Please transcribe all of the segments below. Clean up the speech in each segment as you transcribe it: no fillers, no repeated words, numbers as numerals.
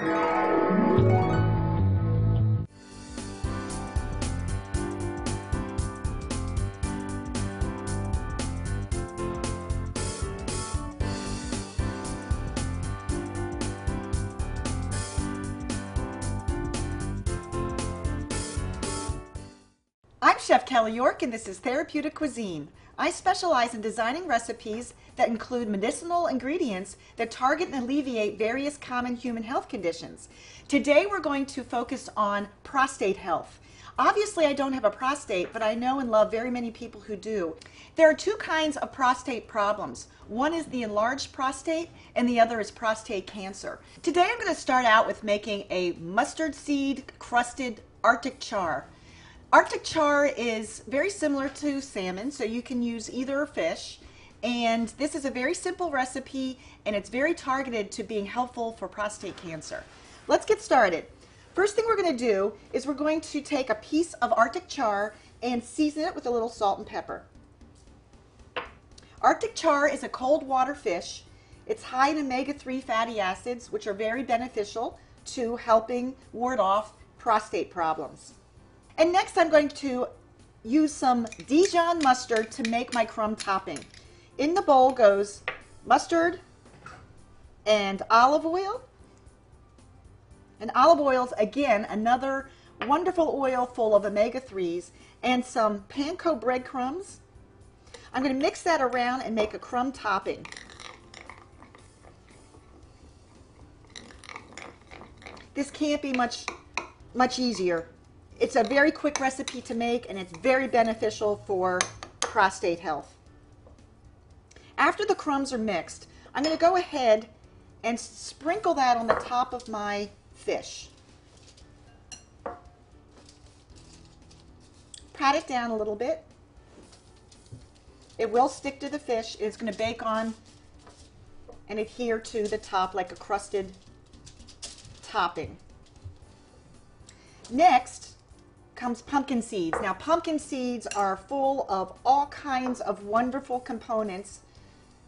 I'm Chef Kelly York, and this is Therapeutic Cuisine. I specialize in designing recipes that include medicinal ingredients that target and alleviate various common human health conditions. Today we're going to focus on prostate health. Obviously, I don't have a prostate, but I know and love very many people who do. There are two kinds of prostate problems. One is the enlarged prostate, and the other is prostate cancer. Today I'm going to start out with making a mustard seed crusted Arctic char. Arctic char is very similar to salmon, so you can use either fish. And this is a very simple recipe, and it's very targeted to being helpful for prostate cancer. Let's get started. First thing we're going to do is we're going to take a piece of Arctic char and season it with a little salt and pepper. Arctic char is a cold water fish. It's high in omega-3 fatty acids, which are very beneficial to helping ward off prostate problems. And next I'm going to use some Dijon mustard to make my crumb topping. In the bowl goes mustard and olive oil. And olive oil's again another wonderful oil full of omega-3s, and some panko breadcrumbs. I'm going to mix that around and make a crumb topping. This can't be much easier. It's a very quick recipe to make, and it's very beneficial for prostate health. After the crumbs are mixed, I'm going to go ahead and sprinkle that on the top of my fish. Pat it down a little bit. It will stick to the fish. It's going to bake on and adhere to the top like a crusted topping. Next comes pumpkin seeds. Now, pumpkin seeds are full of all kinds of wonderful components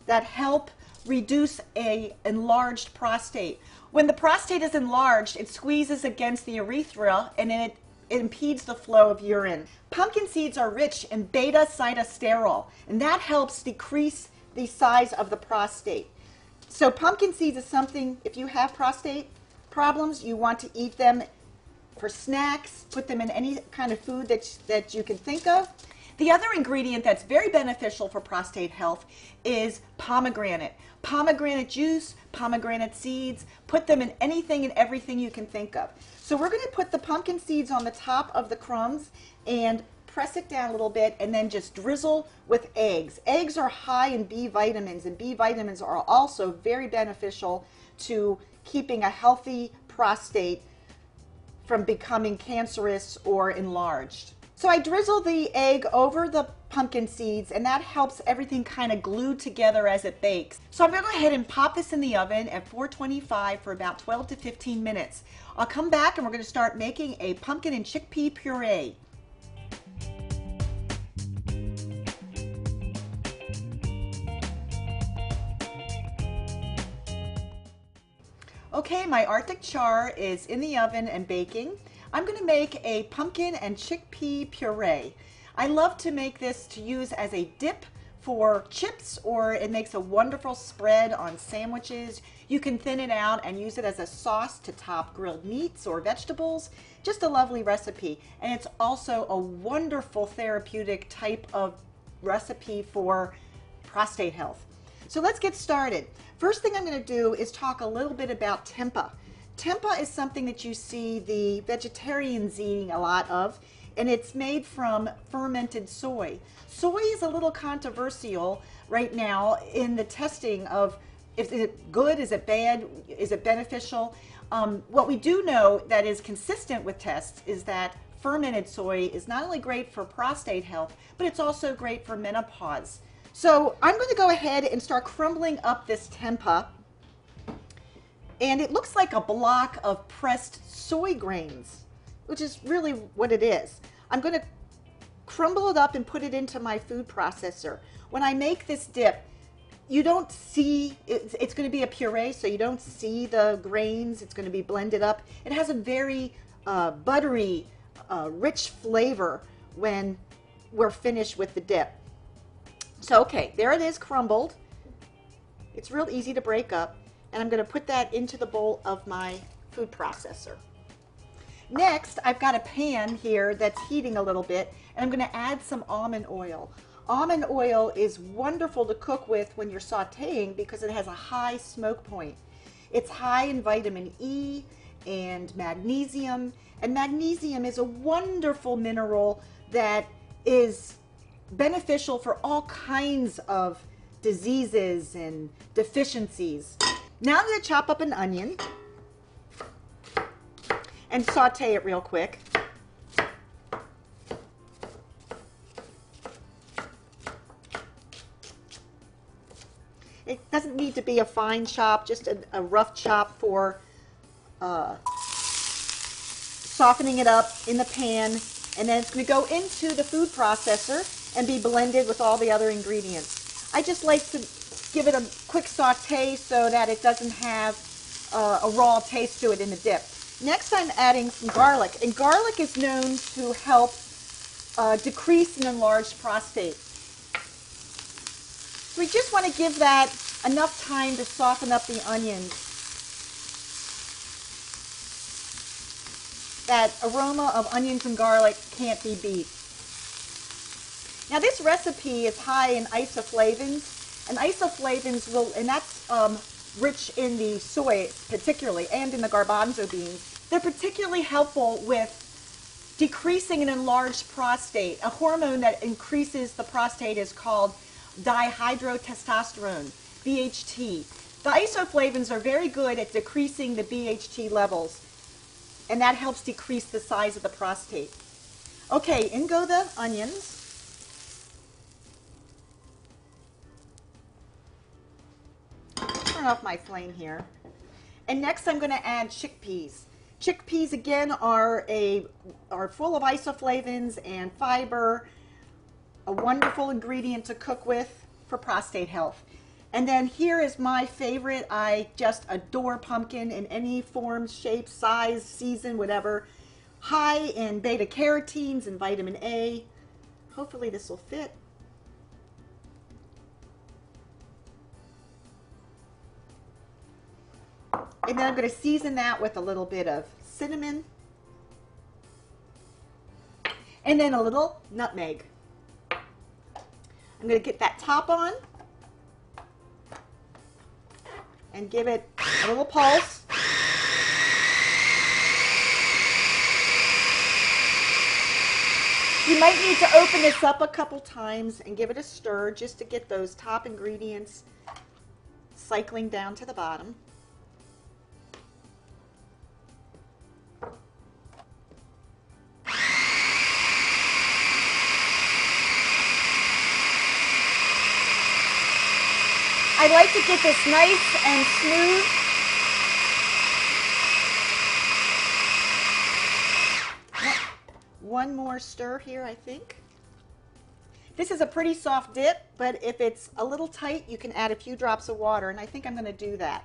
that help reduce an enlarged prostate. When the prostate is enlarged, it squeezes against the urethra and it impedes the flow of urine. Pumpkin seeds are rich in beta-cytosterol, and that helps decrease the size of the prostate. So pumpkin seeds is something, if you have prostate problems, you want to eat them for snacks, put them in any kind of food that you can think of. The other ingredient that's very beneficial for prostate health is pomegranate. Pomegranate juice, pomegranate seeds, put them in anything and everything you can think of. So we're going to put the pumpkin seeds on the top of the crumbs and press it down a little bit, and then just drizzle with eggs. Eggs are high in B vitamins, and B vitamins are also very beneficial to keeping a healthy prostate from becoming cancerous or enlarged. So I drizzle the egg over the pumpkin seeds, and that helps everything kind of glue together as it bakes. So I'm going to go ahead and pop this in the oven at 425 for about 12 to 15 minutes. I'll come back and we're going to start making a pumpkin and chickpea puree. Okay, my Arctic char is in the oven and baking. I'm going to make a pumpkin and chickpea puree. I love to make this to use as a dip for chips, or it makes a wonderful spread on sandwiches. You can thin it out and use it as a sauce to top grilled meats or vegetables. Just a lovely recipe. And it's also a wonderful therapeutic type of recipe for prostate health. So let's get started. First thing I'm going to do is talk a little bit about tempeh. Tempeh is something that you see the vegetarians eating a lot of, and it's made from fermented soy. Soy is a little controversial right now in the testing of, is it good, is it bad, is it beneficial? What we do know that is consistent with tests is that fermented soy is not only great for prostate health, but it's also great for menopause. So I'm going to go ahead and start crumbling up this tempeh, and it looks like a block of pressed soy grains, which is really what it is. I'm going to crumble it up and put it into my food processor. When I make this dip, you don't see, it's going to be a puree, so you don't see the grains. It's going to be blended up. It has a very buttery, rich flavor when we're finished with the dip. So, okay, there it is crumbled. It's real easy to break up. And I'm going to put that into the bowl of my food processor. Next, I've got a pan here that's heating a little bit, and I'm going to add some almond oil. Almond oil is wonderful to cook with when you're sauteing because it has a high smoke point. It's high in vitamin E and magnesium is a wonderful mineral that is beneficial for all kinds of diseases and deficiencies. Now I'm going to chop up an onion and saute it real quick. It doesn't need to be a fine chop, just a rough chop for softening it up in the pan, and then it's going to go into the food processor and be blended with all the other ingredients. I just like to give it a quick saute so that it doesn't have a raw taste to it in the dip. Next, I'm adding some garlic, and garlic is known to help decrease an enlarged prostate. So we just want to give that enough time to soften up the onions. That aroma of onions and garlic can't be beat. Now, this recipe is high in isoflavones, and isoflavones will, and that's rich in the soy particularly, and in the garbanzo beans. They're particularly helpful with decreasing an enlarged prostate. A hormone that increases the prostate is called dihydrotestosterone, DHT. The isoflavones are very good at decreasing the DHT levels, and that helps decrease the size of the prostate. Okay, in go the onions. Off my flame here. And next I'm going to add chickpeas. Chickpeas again are full of isoflavones and fiber, a wonderful ingredient to cook with for prostate health. And then here is my favorite. I just adore pumpkin in any form, shape, size, season, whatever. High in beta carotenes and vitamin A. Hopefully this will fit. And then I'm going to season that with a little bit of cinnamon and then a little nutmeg. I'm going to get that top on and give it a little pulse. You might need to open this up a couple times and give it a stir just to get those top ingredients cycling down to the bottom. I like to get this nice and smooth. One more stir here, I think. This is a pretty soft dip, but if it's a little tight, you can add a few drops of water, and I think I'm going to do that.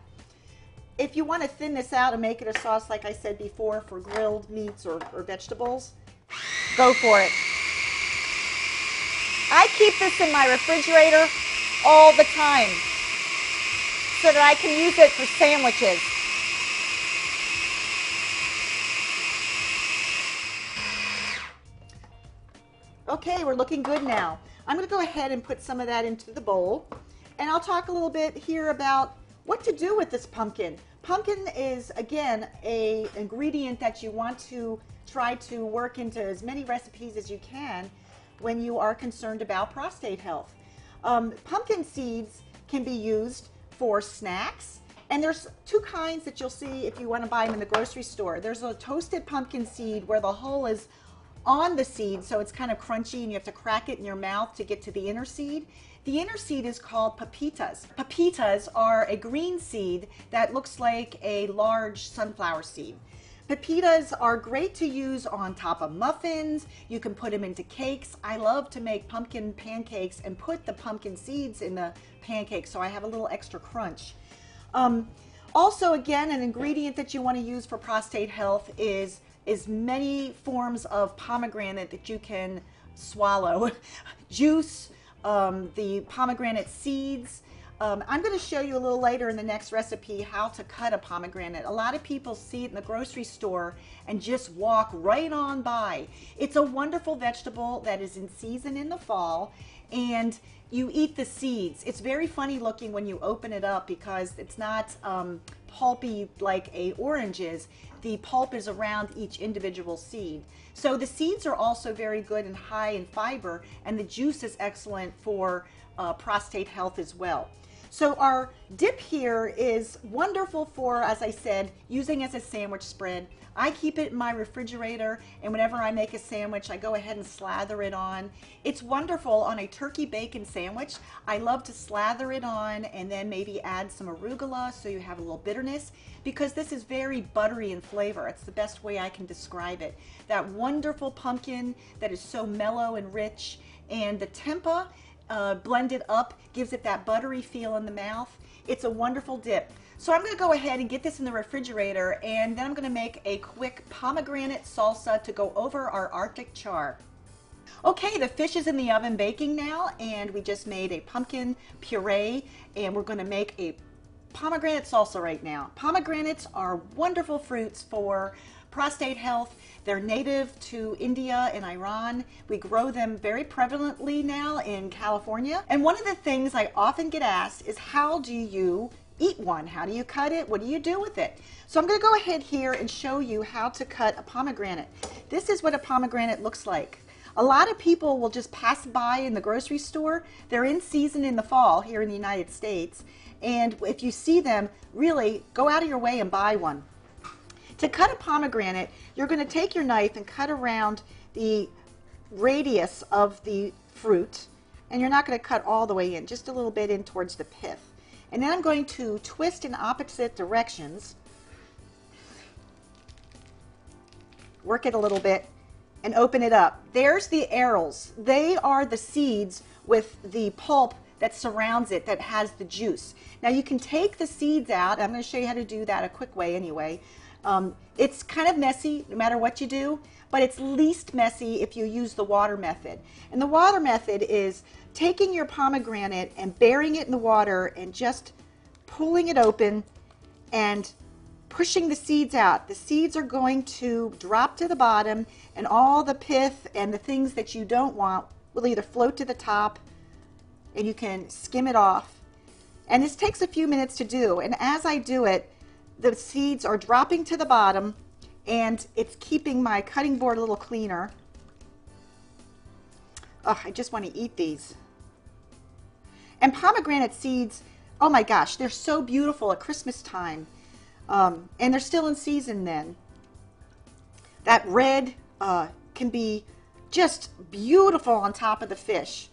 If you want to thin this out and make it a sauce, like I said before, for grilled meats or vegetables, go for it. I keep this in my refrigerator all the time, so that I can use it for sandwiches. Okay, we're looking good now. I'm going to go ahead and put some of that into the bowl, and I'll talk a little bit here about what to do with this pumpkin. Pumpkin is, again, an ingredient that you want to try to work into as many recipes as you can when you are concerned about prostate health. Pumpkin seeds can be used for snacks, and there's two kinds that you'll see if you want to buy them in the grocery store. There's a toasted pumpkin seed where the hull is on the seed, so it's kind of crunchy and you have to crack it in your mouth to get to the inner seed. The inner seed is called pepitas. Pepitas are a green seed that looks like a large sunflower seed. Pepitas are great to use on top of muffins. You can put them into cakes. I love to make pumpkin pancakes and put the pumpkin seeds in the pancake so I have a little extra crunch. Also, again, an ingredient that you want to use for prostate health is as many forms of pomegranate that you can swallow. Juice, the pomegranate seeds. I'm going to show you a little later in the next recipe how to cut a pomegranate. A lot of people see it in the grocery store and just walk right on by. It's a wonderful vegetable that is in season in the fall, and you eat the seeds. It's very funny looking when you open it up because it's not pulpy like an orange is. The pulp is around each individual seed. So the seeds are also very good and high in fiber, and the juice is excellent for prostate health as well. So our dip here is wonderful for, as I said, using as a sandwich spread. I keep it in my refrigerator, and whenever I make a sandwich, I go ahead and slather it on. It's wonderful on a turkey bacon sandwich. I love to slather it on and then maybe add some arugula so you have a little bitterness, because this is very buttery in flavor. It's the best way I can describe it. That wonderful pumpkin that is so mellow and rich, and the tempeh blended up gives it that buttery feel in the mouth. It's a wonderful dip. So I'm going to go ahead and get this in the refrigerator, and then I'm going to make a quick pomegranate salsa to go over our Arctic char. Okay, the fish is in the oven baking now, and we just made a pumpkin puree, and we're going to make a pomegranate salsa right now. Pomegranates are wonderful fruits for prostate health. They're native to India and Iran. We grow them very prevalently now in California. And one of the things I often get asked is, how do you eat one? How do you cut it? What do you do with it? So I'm going to go ahead here and show you how to cut a pomegranate. This is what a pomegranate looks like. A lot of people will just pass by in the grocery store. They're in season in the fall here in the United States. And if you see them, really go out of your way and buy one. To cut a pomegranate, you're going to take your knife and cut around the radius of the fruit, and you're not going to cut all the way in, just a little bit in towards the pith. And then I'm going to twist in opposite directions, work it a little bit, and open it up. There's the arils. They are the seeds with the pulp that surrounds it, that has the juice. Now you can take the seeds out. I'm going to show you how to do that a quick way anyway. It's kind of messy no matter what you do, but it's least messy if you use the water method. And the water method is taking your pomegranate and burying it in the water and just pulling it open and pushing the seeds out. The seeds are going to drop to the bottom, and all the pith and the things that you don't want will either float to the top, and you can skim it off. And this takes a few minutes to do, and as I do it, the seeds are dropping to the bottom, and it's keeping my cutting board a little cleaner. Oh, I just want to eat these. And pomegranate seeds, oh my gosh, they're so beautiful at Christmas time. And they're still in season then. That red can be just beautiful on top of the fish.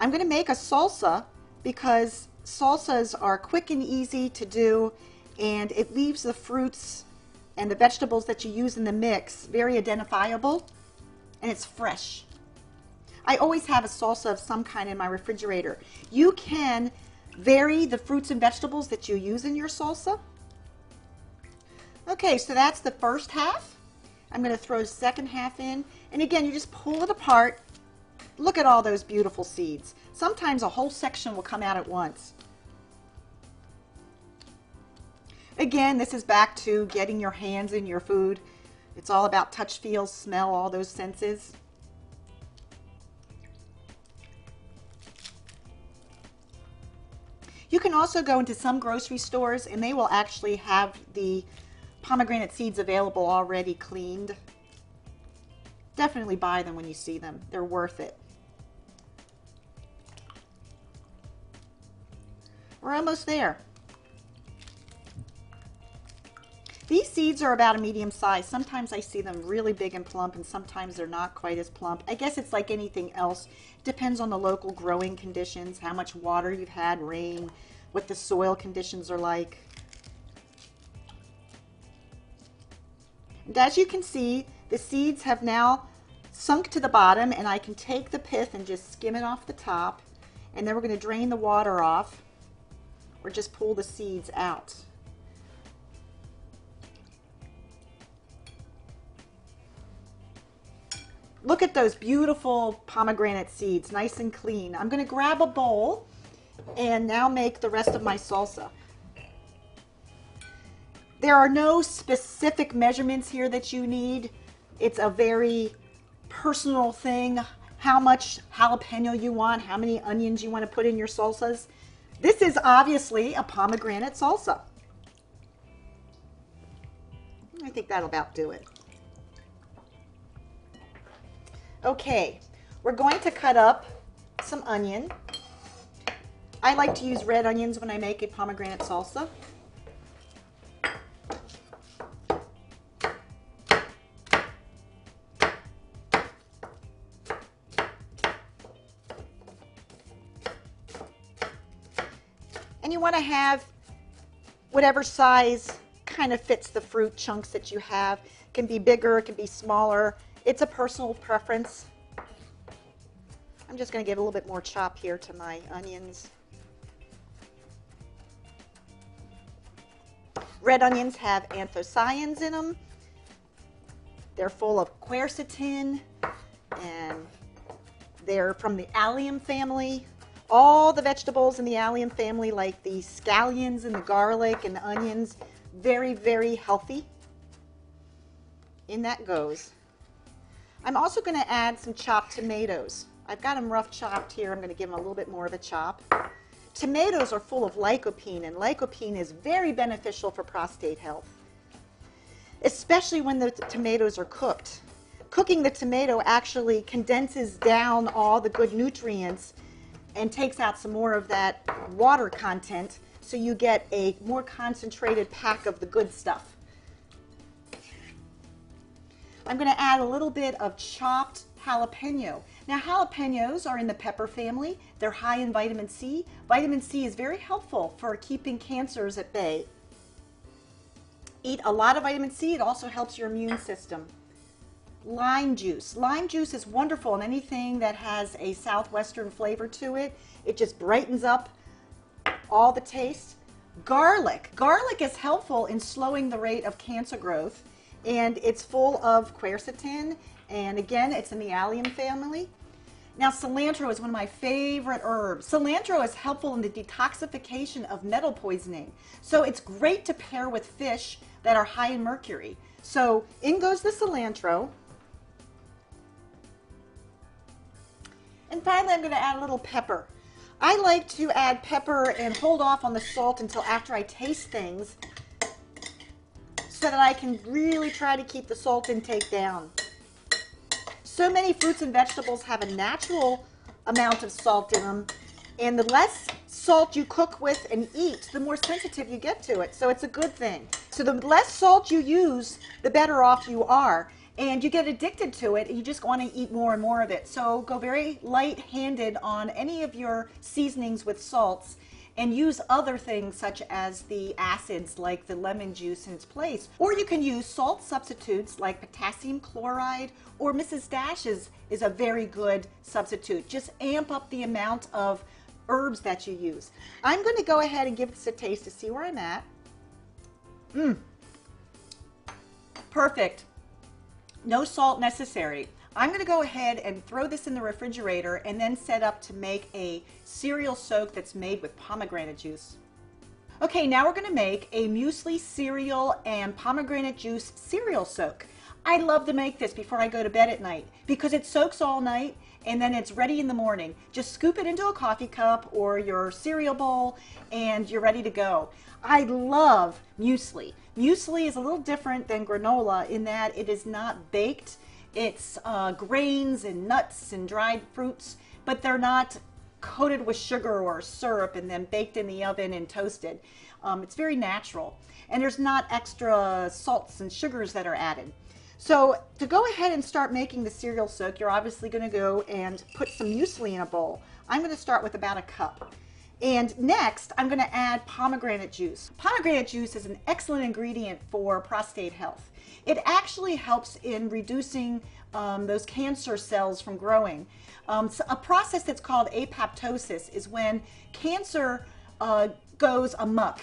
I'm going to make a salsa because salsas are quick and easy to do, and it leaves the fruits and the vegetables that you use in the mix very identifiable, and it's fresh. I always have a salsa of some kind in my refrigerator. You can vary the fruits and vegetables that you use in your salsa. Okay, so that's the first half. I'm going to throw the second half in, and again, you just pull it apart. Look at all those beautiful seeds. Sometimes a whole section will come out at once. Again, this is back to getting your hands in your food. It's all about touch, feel, smell, all those senses. You can also go into some grocery stores, and they will actually have the pomegranate seeds available already cleaned. Definitely buy them when you see them. They're worth it. We're almost there. These seeds are about a medium size. Sometimes I see them really big and plump, and sometimes they're not quite as plump. I guess it's like anything else. Depends on the local growing conditions, how much water you've had, rain, what the soil conditions are like. And as you can see, the seeds have now sunk to the bottom, and I can take the pith and just skim it off the top, and then we're going to drain the water off or just pull the seeds out. Look at those beautiful pomegranate seeds, nice and clean. I'm going to grab a bowl and now make the rest of my salsa. There are no specific measurements here that you need. It's a very personal thing, how much jalapeno you want, how many onions you want to put in your salsas. This is obviously a pomegranate salsa. I think that'll about do it. Okay, we're going to cut up some onion. I like to use red onions when I make a pomegranate salsa. And you want to have whatever size kind of fits the fruit chunks that you have. It can be bigger, it can be smaller. It's a personal preference. I'm just going to give a little bit more chop here to my onions. Red onions have anthocyanins in them. They're full of quercetin, and they're from the allium family. All the vegetables in the allium family, like the scallions and the garlic and the onions, very, very healthy. In that goes. I'm also going to add some chopped tomatoes. I've got them rough chopped here. I'm going to give them a little bit more of a chop. Tomatoes are full of lycopene, and lycopene is very beneficial for prostate health, especially when the tomatoes are cooked. Cooking the tomato actually condenses down all the good nutrients and takes out some more of that water content, so you get a more concentrated pack of the good stuff. I'm going to add a little bit of chopped jalapeno. Now, jalapenos are in the pepper family. They're high in vitamin C. Vitamin C is very helpful for keeping cancers at bay. Eat a lot of vitamin C. It also helps your immune system. Lime juice. Lime juice is wonderful in anything that has a southwestern flavor to it. It just brightens up all the taste. Garlic. Garlic is helpful in slowing the rate of cancer growth, and it's full of quercetin, and again, it's in the allium family. Now, cilantro is one of my favorite herbs. Cilantro is helpful in the detoxification of metal poisoning, so it's great to pair with fish that are high in mercury. So in goes the cilantro. And finally, I'm going to add a little pepper. I like to add pepper and hold off on the salt until after I taste things, so that I can really try to keep the salt intake down. So many fruits and vegetables have a natural amount of salt in them, and the less salt you cook with and eat, the more sensitive you get to it, so it's a good thing. So the less salt you use, the better off you are. And you get addicted to it, and you just want to eat more and more of it. So go very light-handed on any of your seasonings with salts, and use other things such as the acids, like the lemon juice in its place. Or you can use salt substitutes like potassium chloride, or Mrs. Dash's is a very good substitute. Just amp up the amount of herbs that you use. I'm going to go ahead and give this a taste to see where I'm at. Perfect. No salt necessary. I'm going to go ahead and throw this in the refrigerator and then set up to make a cereal soak that's made with pomegranate juice. Okay, now we're going to make a muesli cereal and pomegranate juice cereal soak. I love to make this before I go to bed at night because it soaks all night and then it's ready in the morning. Just scoop it into a coffee cup or your cereal bowl and you're ready to go. I love muesli. Muesli is a little different than granola in that it is not baked. It's grains and nuts and dried fruits, but they're not coated with sugar or syrup and then baked in the oven and toasted. It's very natural, and there's not extra salts and sugars that are added. So to go ahead and start making the cereal soak, you're obviously going to go and put some muesli in a bowl. I'm going to start with about a cup. And next, I'm going to add pomegranate juice. Pomegranate juice is an excellent ingredient for prostate health. It actually helps in reducing those cancer cells from growing. So a process that's called apoptosis is when cancer goes amok.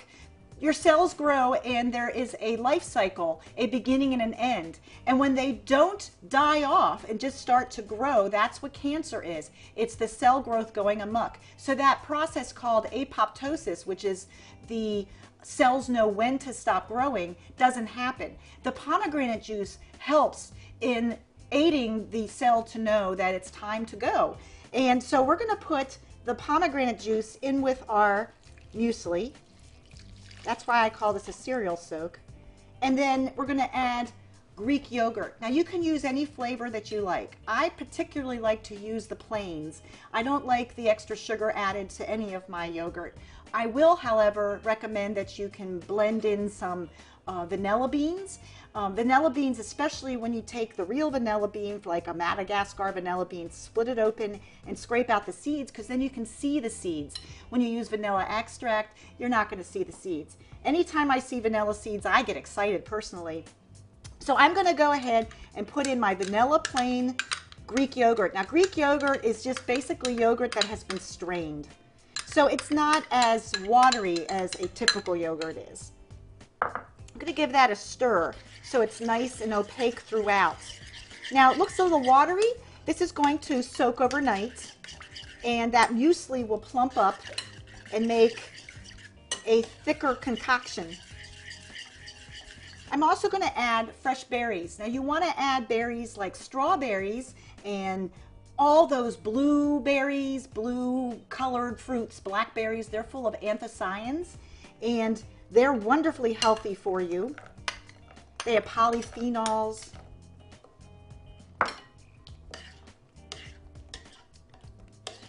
Your cells grow and there is a life cycle, a beginning and an end. And when they don't die off and just start to grow, that's what cancer is. It's the cell growth going amok. So that process called apoptosis, which is the cells know when to stop growing, doesn't happen. The pomegranate juice helps in aiding the cell to know that it's time to go. And so we're going to put the pomegranate juice in with our muesli. That's why I call this a cereal soak. And then we're going to add Greek yogurt. Now you can use any flavor that you like. I particularly like to use the plains. I don't like the extra sugar added to any of my yogurt. I will, however, recommend that you can blend in some vanilla beans. Vanilla beans, especially when you take the real vanilla bean, like a Madagascar vanilla bean, split it open and scrape out the seeds, because then you can see the seeds. When you use vanilla extract, you're not going to see the seeds. Anytime I see vanilla seeds, I get excited personally. So I'm going to go ahead and put in my vanilla plain Greek yogurt. Now Greek yogurt is just basically yogurt that has been strained. So it's not as watery as a typical yogurt is. I'm going to give that a stir so it's nice and opaque throughout. Now it looks a little watery. This is going to soak overnight, and that muesli will plump up and make a thicker concoction. I'm also going to add fresh berries. Now you want to add berries like strawberries and all those blueberries, blue colored fruits, blackberries. They're full of anthocyanins and they're wonderfully healthy for you. They have polyphenols.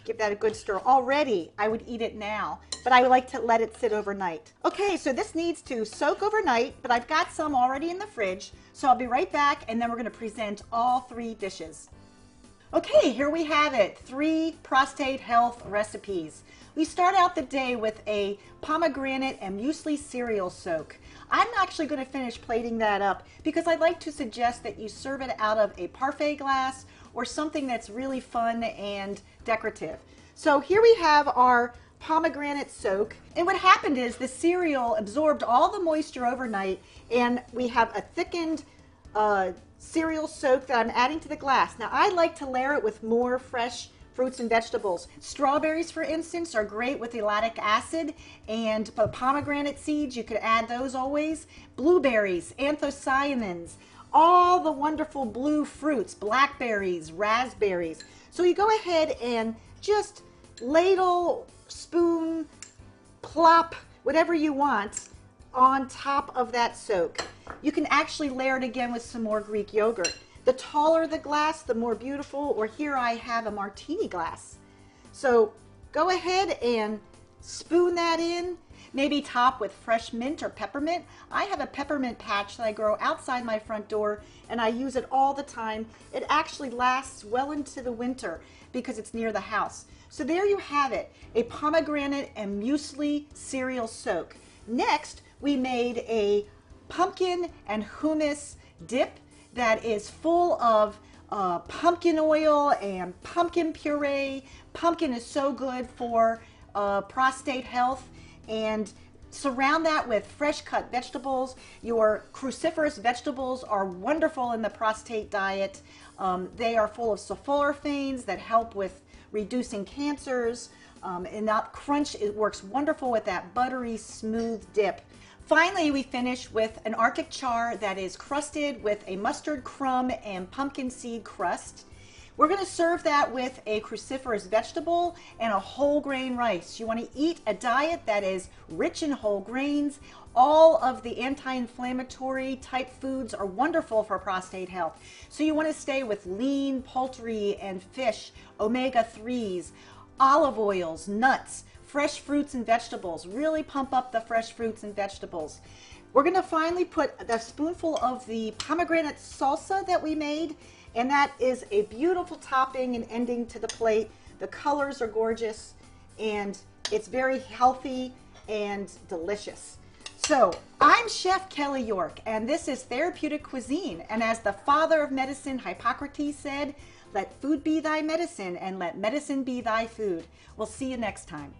Give that a good stir. Already, I would eat it now, but I would like to let it sit overnight. Okay, so this needs to soak overnight, but I've got some already in the fridge, so I'll be right back, and then we're going to present all three dishes. Okay, here we have it, three prostate health recipes. We start out the day with a pomegranate and muesli cereal soak. I'm actually going to finish plating that up because I'd like to suggest that you serve it out of a parfait glass or something that's really fun and decorative. So here we have our pomegranate soak, and what happened is the cereal absorbed all the moisture overnight, and we have a thickened cereal soak that I'm adding to the glass. Now I like to layer it with more fresh fruits and vegetables. Strawberries, for instance, are great with ellatic acid, and pomegranate seeds, you could add those always. Blueberries, anthocyanins, all the wonderful blue fruits, blackberries, raspberries. So you go ahead and just ladle, spoon, plop, whatever you want on top of that soak. You can actually layer it again with some more Greek yogurt. The taller the glass, the more beautiful, or here I have a martini glass. So go ahead and spoon that in, maybe top with fresh mint or peppermint. I have a peppermint patch that I grow outside my front door, and I use it all the time. It actually lasts well into the winter because it's near the house. So there you have it, a pomegranate and muesli cereal soak. Next, we made a pumpkin and hummus dip that is full of pumpkin oil and pumpkin puree. Pumpkin is so good for prostate health, and surround that with fresh cut vegetables. Your cruciferous vegetables are wonderful in the prostate diet. They are full of sulforaphanes that help with reducing cancers, and that crunch, it works wonderful with that buttery smooth dip. Finally, we finish with an Arctic char that is crusted with a mustard crumb and pumpkin seed crust. We're going to serve that with a cruciferous vegetable and a whole grain rice. You want to eat a diet that is rich in whole grains. All of the anti-inflammatory type foods are wonderful for prostate health. So you want to stay with lean poultry and fish, omega-3s, olive oils, nuts, fresh fruits and vegetables. Really pump up the fresh fruits and vegetables. We're going to finally put a spoonful of the pomegranate salsa that we made, and that is a beautiful topping and ending to the plate. The colors are gorgeous, and It's very healthy and delicious. So I'm Chef Kelly York, and this is Therapeutic Cuisine. And as the father of medicine, Hippocrates said, let food be thy medicine and let medicine be thy food. We'll see you next time.